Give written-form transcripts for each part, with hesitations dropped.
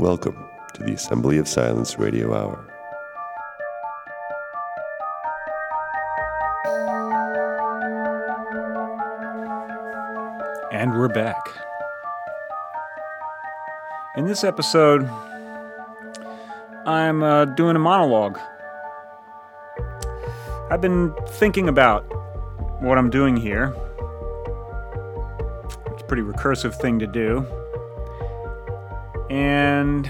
Welcome to the Assembly of Silence Radio Hour. And we're back. In this episode, I'm doing a monologue. I've been thinking about what I'm doing here. It's a pretty recursive thing to do. And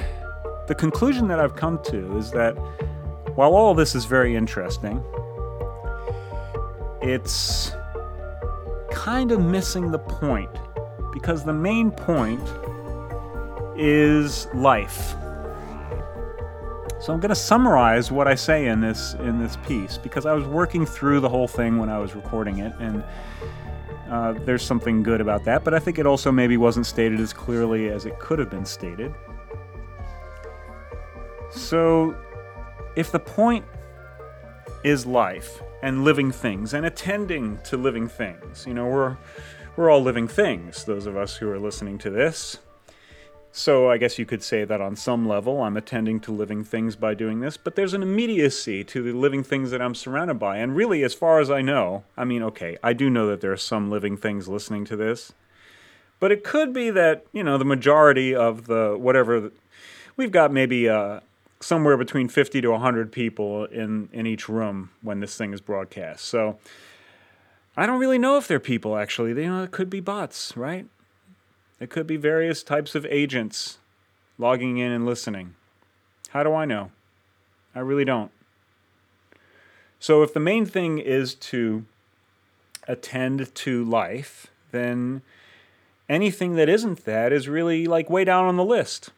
the conclusion that I've come to is that while all this is very interesting, it's kind of missing the point, because the main point is life. So I'm going to summarize what I say in this piece, because I was working through the whole thing when I was recording it, and there's something good about that, but I think it also maybe wasn't stated as clearly as it could have been stated. So if the point is life and living things and attending to living things, we're all living things, those of us who are listening to this. So I guess you could say that on some level I'm attending to living things by doing this, but there's an immediacy to the living things that I'm surrounded by. And really, as far as I know, I do know that there are some living things listening to this, but it could be that, the majority of we've got maybe somewhere between 50 to 100 people in each room when this thing is broadcast. So I don't really know if they're people, actually. It could be bots, right? It could be various types of agents logging in and listening. How do I know? I really don't. So if the main thing is to attend to life, then anything that isn't that is really like way down on the list.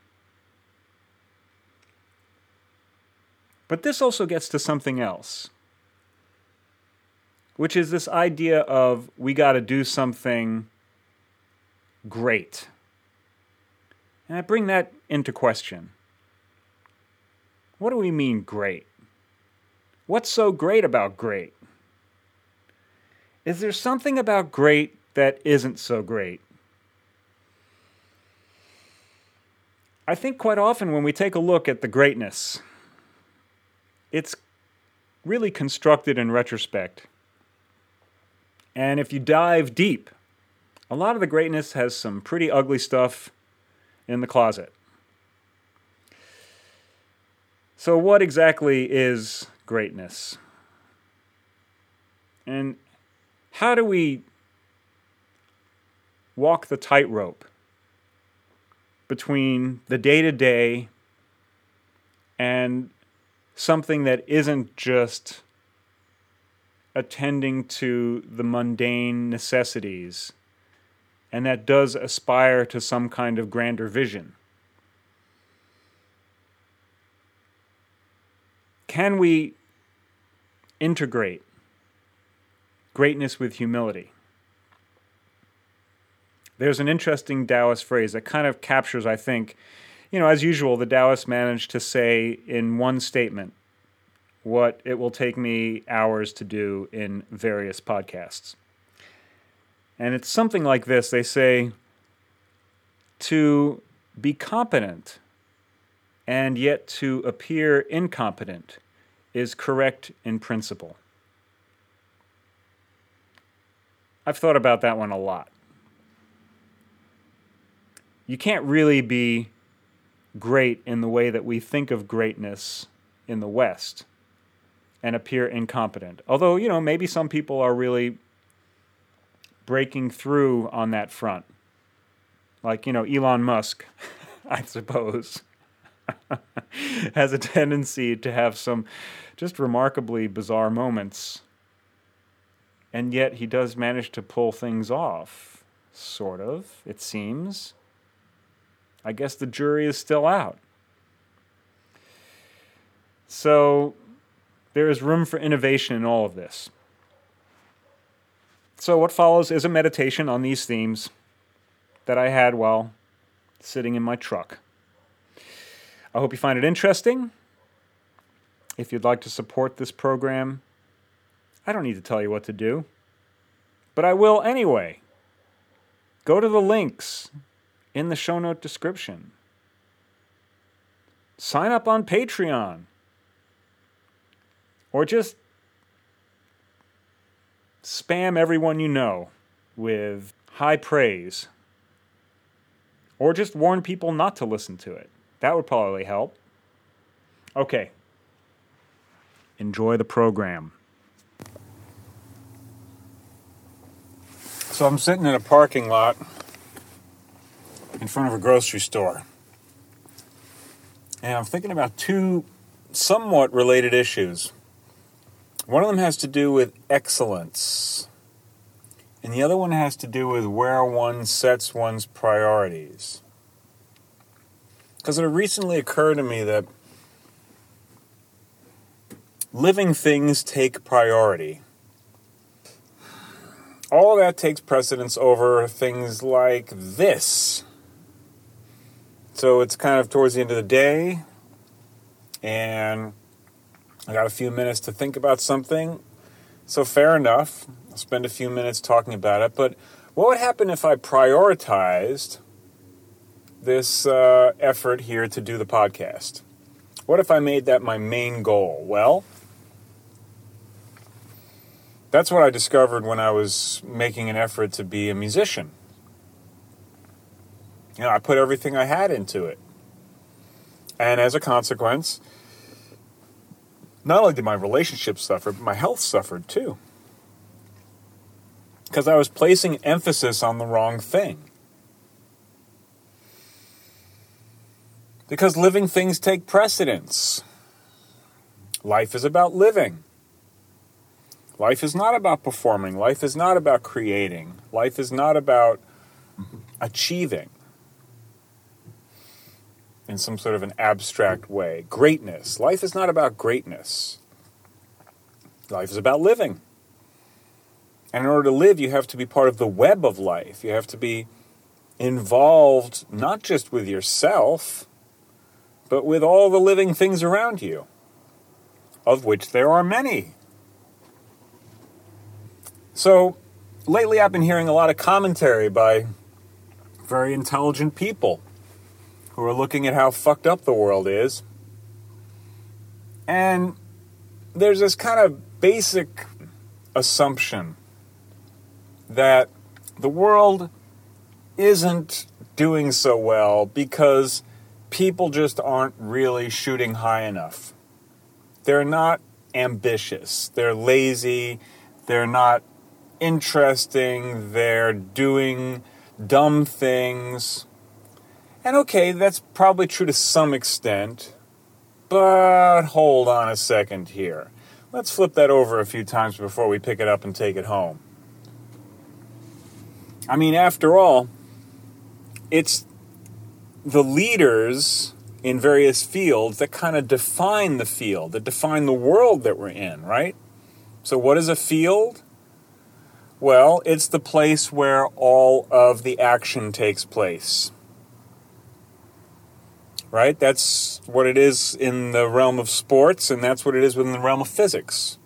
But this also gets to something else, which is this idea of we got to do something great. And I bring that into question. What do we mean great? What's so great about great? Is there something about great that isn't so great? I think quite often when we take a look at the greatness, it's really constructed in retrospect. And if you dive deep, a lot of the greatness has some pretty ugly stuff in the closet. So what exactly is greatness? And how do we walk the tightrope between the day-to-day and something that isn't just attending to the mundane necessities, and that does aspire to some kind of grander vision? Can we integrate greatness with humility? There's an interesting Taoist phrase that kind of captures, I think, as usual, the Taoists manage to say in one statement what it will take me hours to do in various podcasts. And it's something like this. They say, to be competent and yet to appear incompetent is correct in principle. I've thought about that one a lot. You can't really be great in the way that we think of greatness in the West and appear incompetent. Although, maybe some people are really breaking through on that front. Like, Elon Musk, I suppose, has a tendency to have some just remarkably bizarre moments, and yet he does manage to pull things off, sort of, it seems. I guess the jury is still out. So there is room for innovation in all of this. So what follows is a meditation on these themes that I had while sitting in my truck. I hope you find it interesting. If you'd like to support this program, I don't need to tell you what to do, but I will anyway. Go to the links in the show note description. sign up on Patreon. Or just spam everyone you know with high praise. Or just warn people not to listen to it. That would probably help. Okay. Enjoy the program. So I'm sitting in a parking lot in front of a grocery store. And I'm thinking about two somewhat related issues. One of them has to do with excellence, and the other one has to do with where one sets one's priorities. Because it recently occurred to me that living things take priority. All of that takes precedence over things like this. So it's kind of towards the end of the day, and I got a few minutes to think about something, so fair enough. I'll spend a few minutes talking about it, but what would happen if I prioritized this effort here to do the podcast? What if I made that my main goal? Well, that's what I discovered when I was making an effort to be a musician. You know, I put everything I had into it. And as a consequence, not only did my relationship suffer, but my health suffered too. Because I was placing emphasis on the wrong thing. Because living things take precedence. Life is about living. Life is not about performing. Life is not about creating. Life is not about achieving in some sort of an abstract way. Greatness. Life is not about greatness. Life is about living. And in order to live, you have to be part of the web of life. You have to be involved not just with yourself, but with all the living things around you, of which there are many. So, lately I've been hearing a lot of commentary by very intelligent people who are looking at how fucked up the world is. And there's this kind of basic assumption that the world isn't doing so well because people just aren't really shooting high enough. They're not ambitious. They're lazy. They're not interesting. They're doing dumb things. And okay, that's probably true to some extent, but hold on a second here. Let's flip that over a few times before we pick it up and take it home. I mean, after all, it's the leaders in various fields that kind of define the field, that define the world that we're in, right? So what is a field? Well, it's the place where all of the action takes place. Right? That's what it is in the realm of sports, and that's what it is within the realm of physics.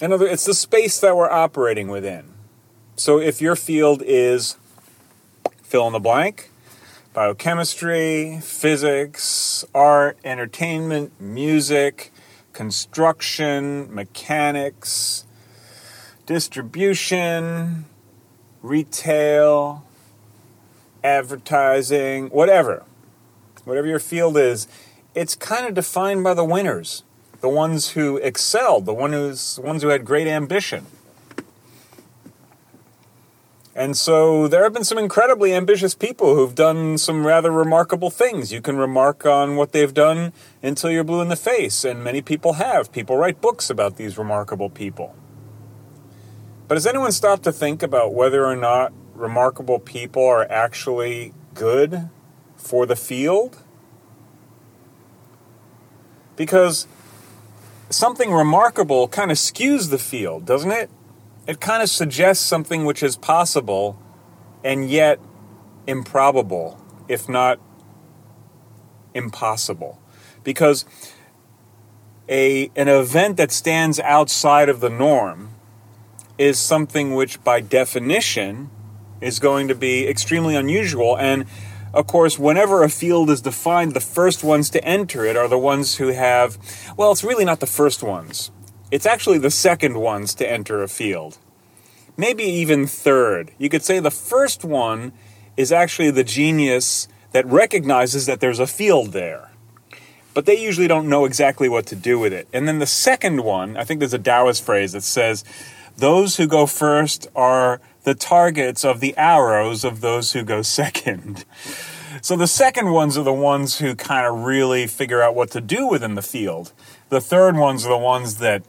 In other words, it's the space that we're operating within. So if your field is fill in the blank, biochemistry, physics, art, entertainment, music, construction, mechanics, distribution, retail, advertising, whatever. Whatever your field is, it's kind of defined by the winners. The ones who excelled, the ones who had great ambition. And so there have been some incredibly ambitious people who've done some rather remarkable things. You can remark on what they've done until you're blue in the face, and many people have. People write books about these remarkable people. But has anyone stopped to think about whether or not remarkable people are actually good for the field? Because something remarkable kind of skews the field, doesn't it? It kind of suggests something which is possible and yet improbable, if not impossible. Because an event that stands outside of the norm is something which, by definition, is going to be extremely unusual, and Of course, whenever a field is defined, the first ones to enter it are the ones who have... Well, it's really not the first ones. It's actually the second ones to enter a field. Maybe even third. You could say the first one is actually the genius that recognizes that there's a field there. But they usually don't know exactly what to do with it. And then the second one, I think there's a Taoist phrase that says, those who go first are the targets of the arrows of those who go second. So the second ones are the ones who kind of really figure out what to do within the field. The third ones are the ones that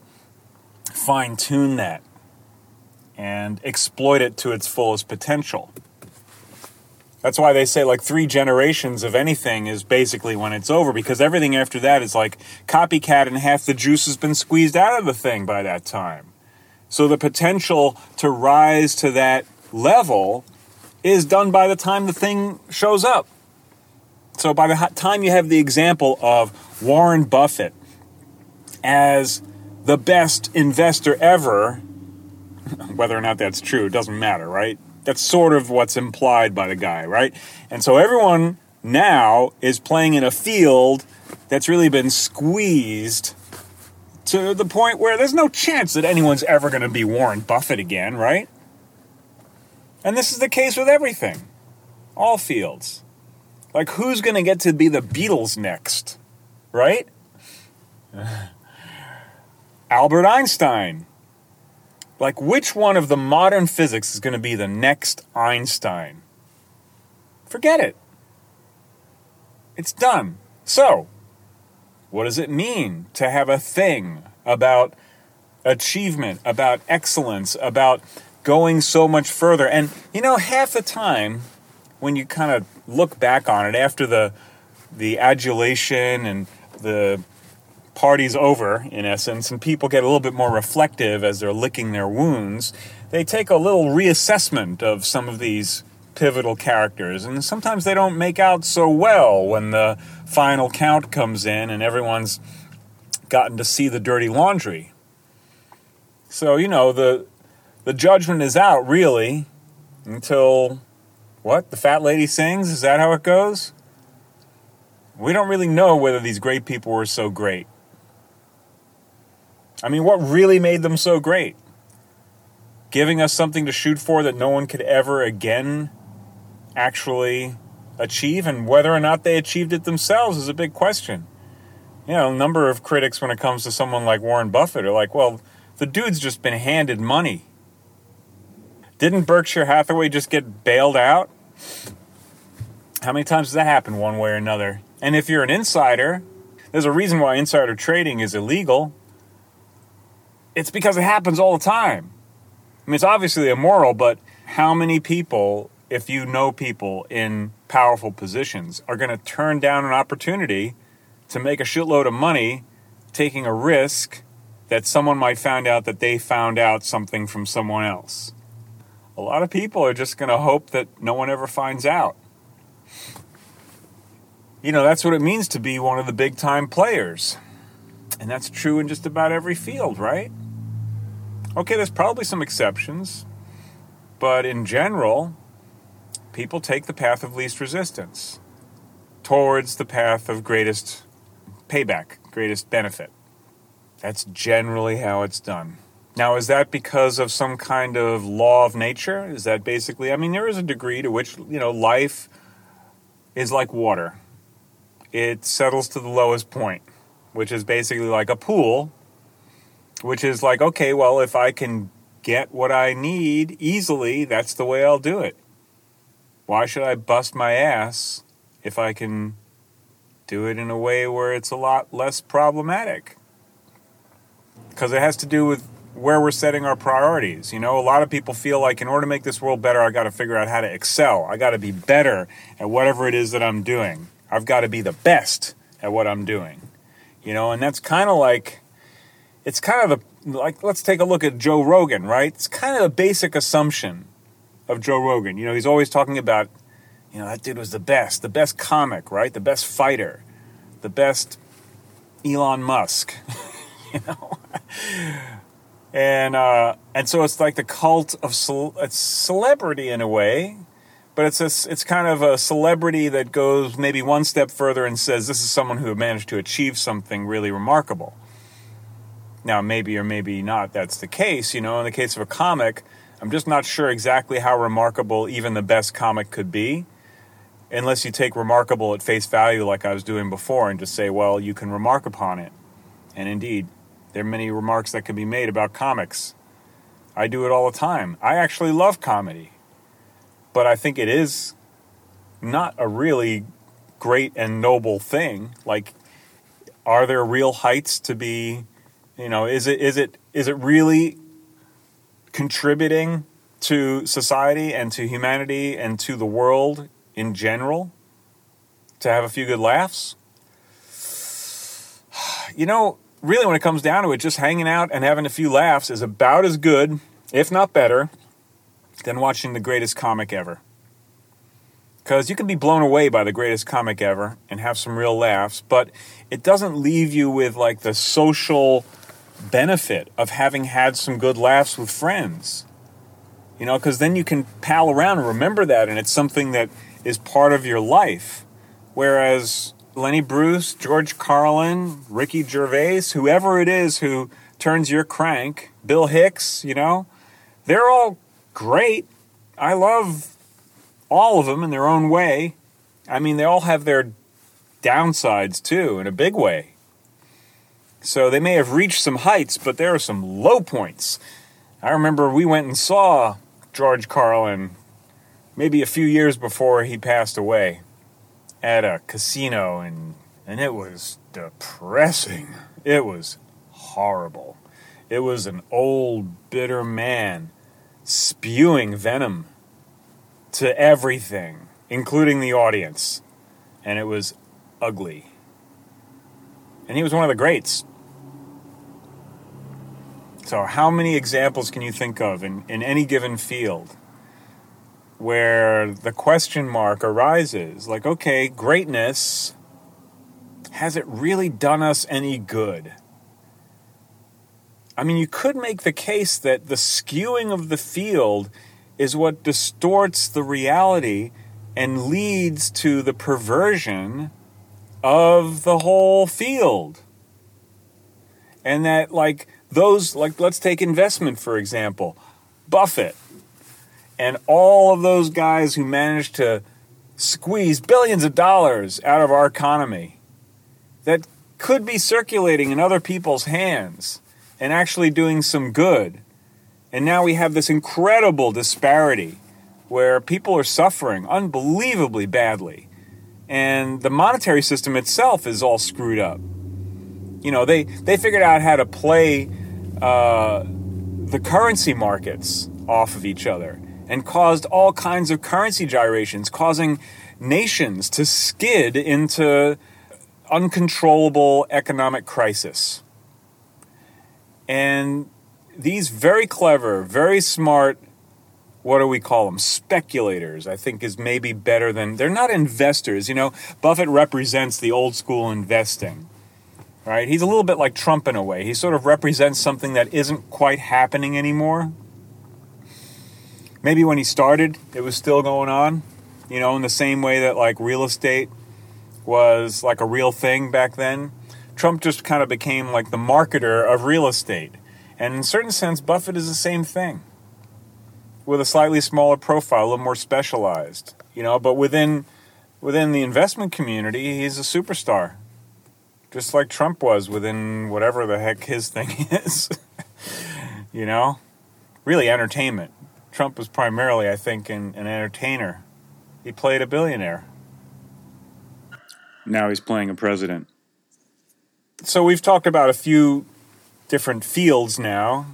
fine-tune that and exploit it to its fullest potential. That's why they say like 3 generations of anything is basically when it's over, because everything after that is like copycat and half the juice has been squeezed out of the thing by that time. So the potential to rise to that level is done by the time the thing shows up. So by the time you have the example of Warren Buffett as the best investor ever, whether or not that's true doesn't matter, right? That's sort of what's implied by the guy, right? And so everyone now is playing in a field that's really been squeezed to the point where there's no chance that anyone's ever going to be Warren Buffett again, right? And this is the case with everything. All fields. Like, who's going to get to be the Beatles next, right? Albert Einstein. Like, which one of the modern physics is going to be the next Einstein? Forget it. It's done. So, what does it mean to have a thing about achievement, about excellence, about going so much further? And, you know, half the time, when you kind of look back on it after the adulation and the party's over, in essence, and people get a little bit more reflective as they're licking their wounds, they take a little reassessment of some of these pivotal characters, and sometimes they don't make out so well when the final count comes in and everyone's gotten to see the dirty laundry. So, you know, the judgment is out, really, until, what, the fat lady sings? Is that how it goes? We don't really know whether these great people were so great. I mean, what really made them so great? Giving us something to shoot for that no one could ever again actually achieve, and whether or not they achieved it themselves is a big question. You know, a number of critics when it comes to someone like Warren Buffett are like, well, the dude's just been handed money. Didn't Berkshire Hathaway just get bailed out? How many times does that happen one way or another? And if you're an insider, there's a reason why insider trading is illegal. It's because it happens all the time. I mean, it's obviously immoral, but how many people, if you know people in powerful positions, are going to turn down an opportunity to make a shitload of money taking a risk that someone might find out that they found out something from someone else? A lot of people are just going to hope that no one ever finds out. You know, that's what it means to be one of the big-time players. And that's true in just about every field, right? Okay, there's probably some exceptions, but in general, people take the path of least resistance towards the path of greatest payback, greatest benefit. That's generally how it's done. Now, is that because of some kind of law of nature? Is that basically, I mean, there is a degree to which, you know, life is like water. It settles to the lowest point, which is basically like a pool, which is like, okay, well, if I can get what I need easily, that's the way I'll do it. Why should I bust my ass if I can do it in a way where it's a lot less problematic? Because it has to do with where we're setting our priorities. You know, a lot of people feel like in order to make this world better, I got to figure out how to excel. I got to be better at whatever it is that I'm doing. I've got to be the best at what I'm doing. You know, and that's kind of like... It's kind of like, let's take a look at Joe Rogan, right? It's kind of a basic assumption of Joe Rogan. You know, he's always talking about, you know, that dude was the best comic, right? The best fighter, the best Elon Musk, you know? And so it's like the cult of celebrity in a way, But it's kind of a celebrity that goes maybe one step further and says, this is someone who managed to achieve something really remarkable. Now, maybe or maybe not that's the case. You know, in the case of a comic, I'm just not sure exactly how remarkable even the best comic could be, unless you take remarkable at face value like I was doing before and just say, well, you can remark upon it. And indeed, there are many remarks that can be made about comics. I do it all the time. I actually love comedy. But I think it is not a really great and noble thing. Like, are there real heights to be, you know, is it really contributing to society and to humanity and to the world in general to have a few good laughs? You know, really when it comes down to it, just hanging out and having a few laughs is about as good, if not better, than watching the greatest comic ever. Because you can be blown away by the greatest comic ever and have some real laughs, but it doesn't leave you with like the social benefit of having had some good laughs with friends. You know, because then you can pal around and remember that, and it's something that is part of your life. Whereas Lenny Bruce, George Carlin, Ricky Gervais, whoever it is who turns your crank, Bill Hicks, you know, they're all great. I love all of them in their own way. I mean, they all have their downsides, too, in a big way. So they may have reached some heights, but there are some low points. I remember we went and saw George Carlin maybe a few years before he passed away at a casino, and it was depressing. It was horrible. It was an old, bitter man spewing venom to everything, including the audience. And it was ugly. And he was one of the greats. So how many examples can you think of in any given field where the question mark arises? Like, okay, greatness, has it really done us any good? I mean, you could make the case that the skewing of the field is what distorts the reality and leads to the perversion of the whole field. And that, like, those, like, let's take investment, for example. Buffett and all of those guys who managed to squeeze billions of dollars out of our economy that could be circulating in other people's hands and actually doing some good. And now we have this incredible disparity where people are suffering unbelievably badly. And the monetary system itself is all screwed up. You know, they figured out how to play the currency markets off of each other and caused all kinds of currency gyrations, causing nations to skid into uncontrollable economic crisis. And these very clever, very smart, what do we call them? Speculators, I think is maybe better than... They're not investors, you know. Buffett represents the old school investing, right? He's a little bit like Trump in a way. He sort of represents something that isn't quite happening anymore. Maybe when he started, it was still going on, you know, in the same way that like real estate was like a real thing back then. Trump just kind of became like the marketer of real estate. And in a certain sense, Buffett is the same thing, with a slightly smaller profile, a little more specialized, you know. But within the investment community, he's a superstar, just like Trump was within whatever the heck his thing is, you know. Really entertainment. Trump was primarily, I think, an entertainer. He played a billionaire. Now he's playing a president. So we've talked about a few different fields now.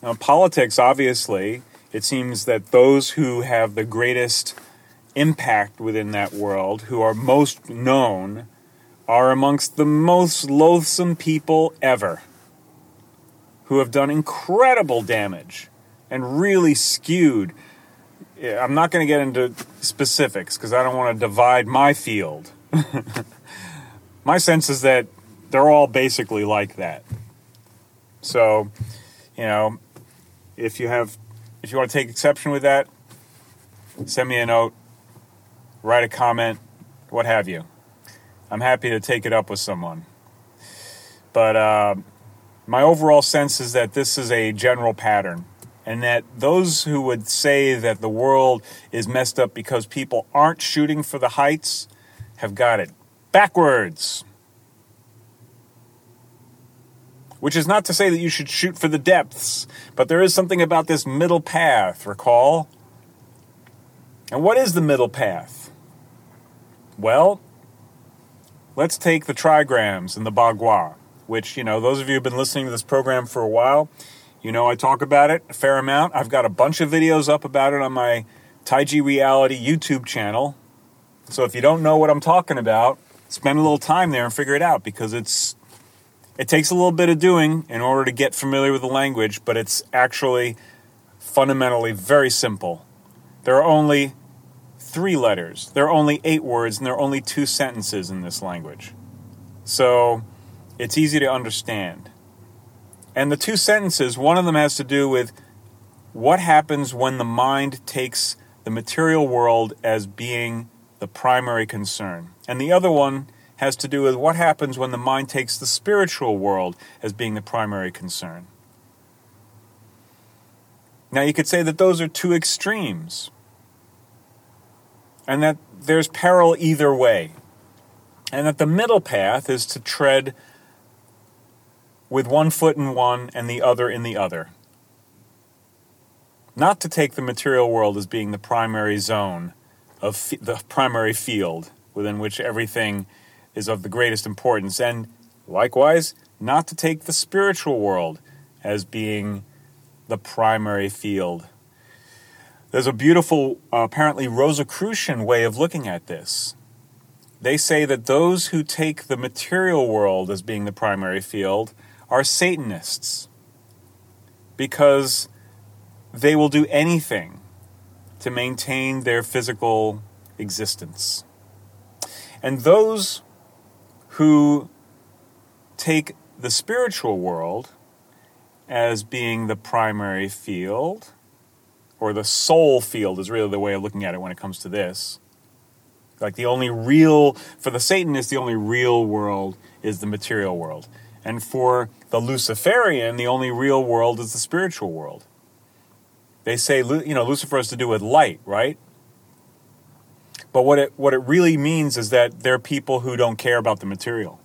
Now, politics, obviously, it seems that those who have the greatest impact within that world, who are most known, are amongst the most loathsome people ever, who have done incredible damage and really skewed. I'm not going to get into specifics because I don't want to divide my field. My sense is that they're all basically like that. So, you know, if you want to take exception with that, send me a note, write a comment, what have you. I'm happy to take it up with someone. But my overall sense is that this is a general pattern, and that those who would say that the world is messed up because people aren't shooting for the heights have got it backwards. Which is not to say that you should shoot for the depths, but there is something about this middle path, recall? And what is the middle path? Well, let's take the trigrams and the Bagua, which, you know, those of you who've been listening to this program for a while, you know I talk about it a fair amount. I've got a bunch of videos up about it on my Taiji Reality YouTube channel. So if you don't know what I'm talking about, spend a little time there and figure it out, because it takes a little bit of doing in order to get familiar with the language, but it's actually fundamentally very simple. There are only 3 letters. There are only 8 words, and there are only 2 sentences in this language. So it's easy to understand. And the 2 sentences, one of them has to do with what happens when the mind takes the material world as being the primary concern. And the other one has to do with what happens when the mind takes the spiritual world as being the primary concern. Now you could say that those are 2 extremes, and that there's peril either way, and that the middle path is to tread with one foot in one and the other in the other. Not to take the material world as being the primary zone, of the primary field within which everything is of the greatest importance, and likewise, not to take the spiritual world as being the primary field. There's a beautiful, apparently Rosicrucian way of looking at this. They say that those who take the material world as being the primary field are Satanists, because they will do anything to maintain their physical existence. And those who take the spiritual world as being the primary field, or the soul field is really the way of looking at it when it comes to this. Like for the Satanist, the only real world is the material world. And for the Luciferian, the only real world is the spiritual world. They say, you know, Lucifer has to do with light, right? But what it really means is that there are people who don't care about the material,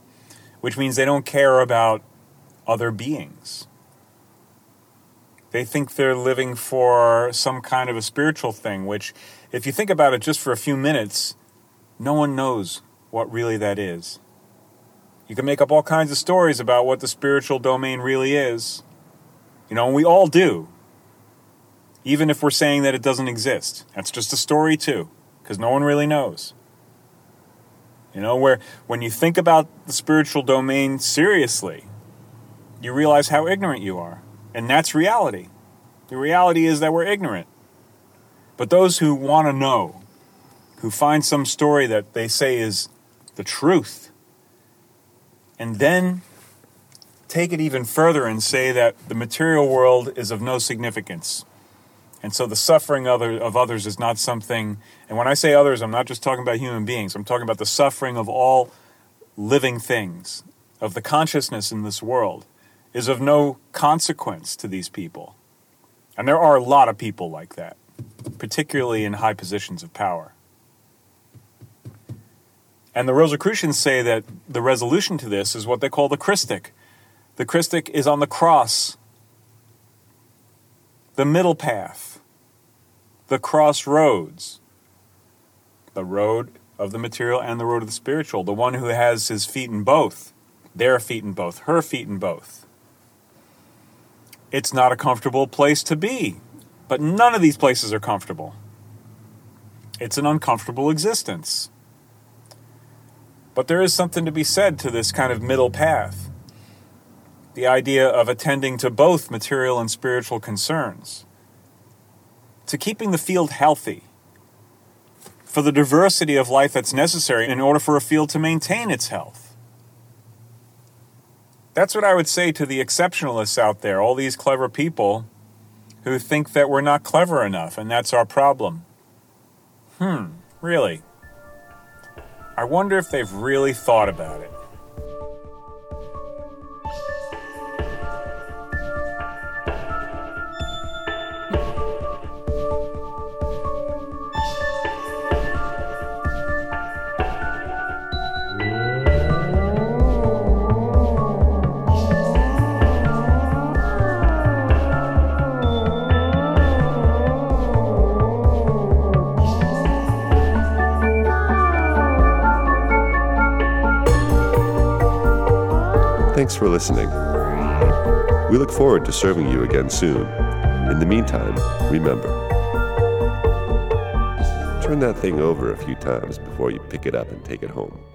which means they don't care about other beings. They think they're living for some kind of a spiritual thing, which, if you think about it just for a few minutes, no one knows what really that is. You can make up all kinds of stories about what the spiritual domain really is. You know, and we all do. Even if we're saying that it doesn't exist. That's just a story, too, because no one really knows. You know, when you think about the spiritual domain seriously, you realize how ignorant you are. And that's reality. The reality is that we're ignorant. But those who want to know, who find some story that they say is the truth, and then take it even further and say that the material world is of no significance, and so the suffering of others is not something, and when I say others, I'm not just talking about human beings, I'm talking about the suffering of all living things, of the consciousness in this world, is of no consequence to these people. And there are a lot of people like that, particularly in high positions of power. And the Rosicrucians say that the resolution to this is what they call the Christic. The Christic is on the cross, the middle path, the crossroads, the road of the material and the road of the spiritual, the one who has his feet in both, their feet in both, her feet in both. It's not a comfortable place to be, but none of these places are comfortable. It's an uncomfortable existence. But there is something to be said to this kind of middle path, the idea of attending to both material and spiritual concerns, to keeping the field healthy, for the diversity of life that's necessary in order for a field to maintain its health. That's what I would say to the exceptionalists out there, all these clever people who think that we're not clever enough, and that's our problem. Really? I wonder if they've really thought about it. Thanks for listening. We look forward to serving you again soon. In the meantime, remember, turn that thing over a few times before you pick it up and take it home.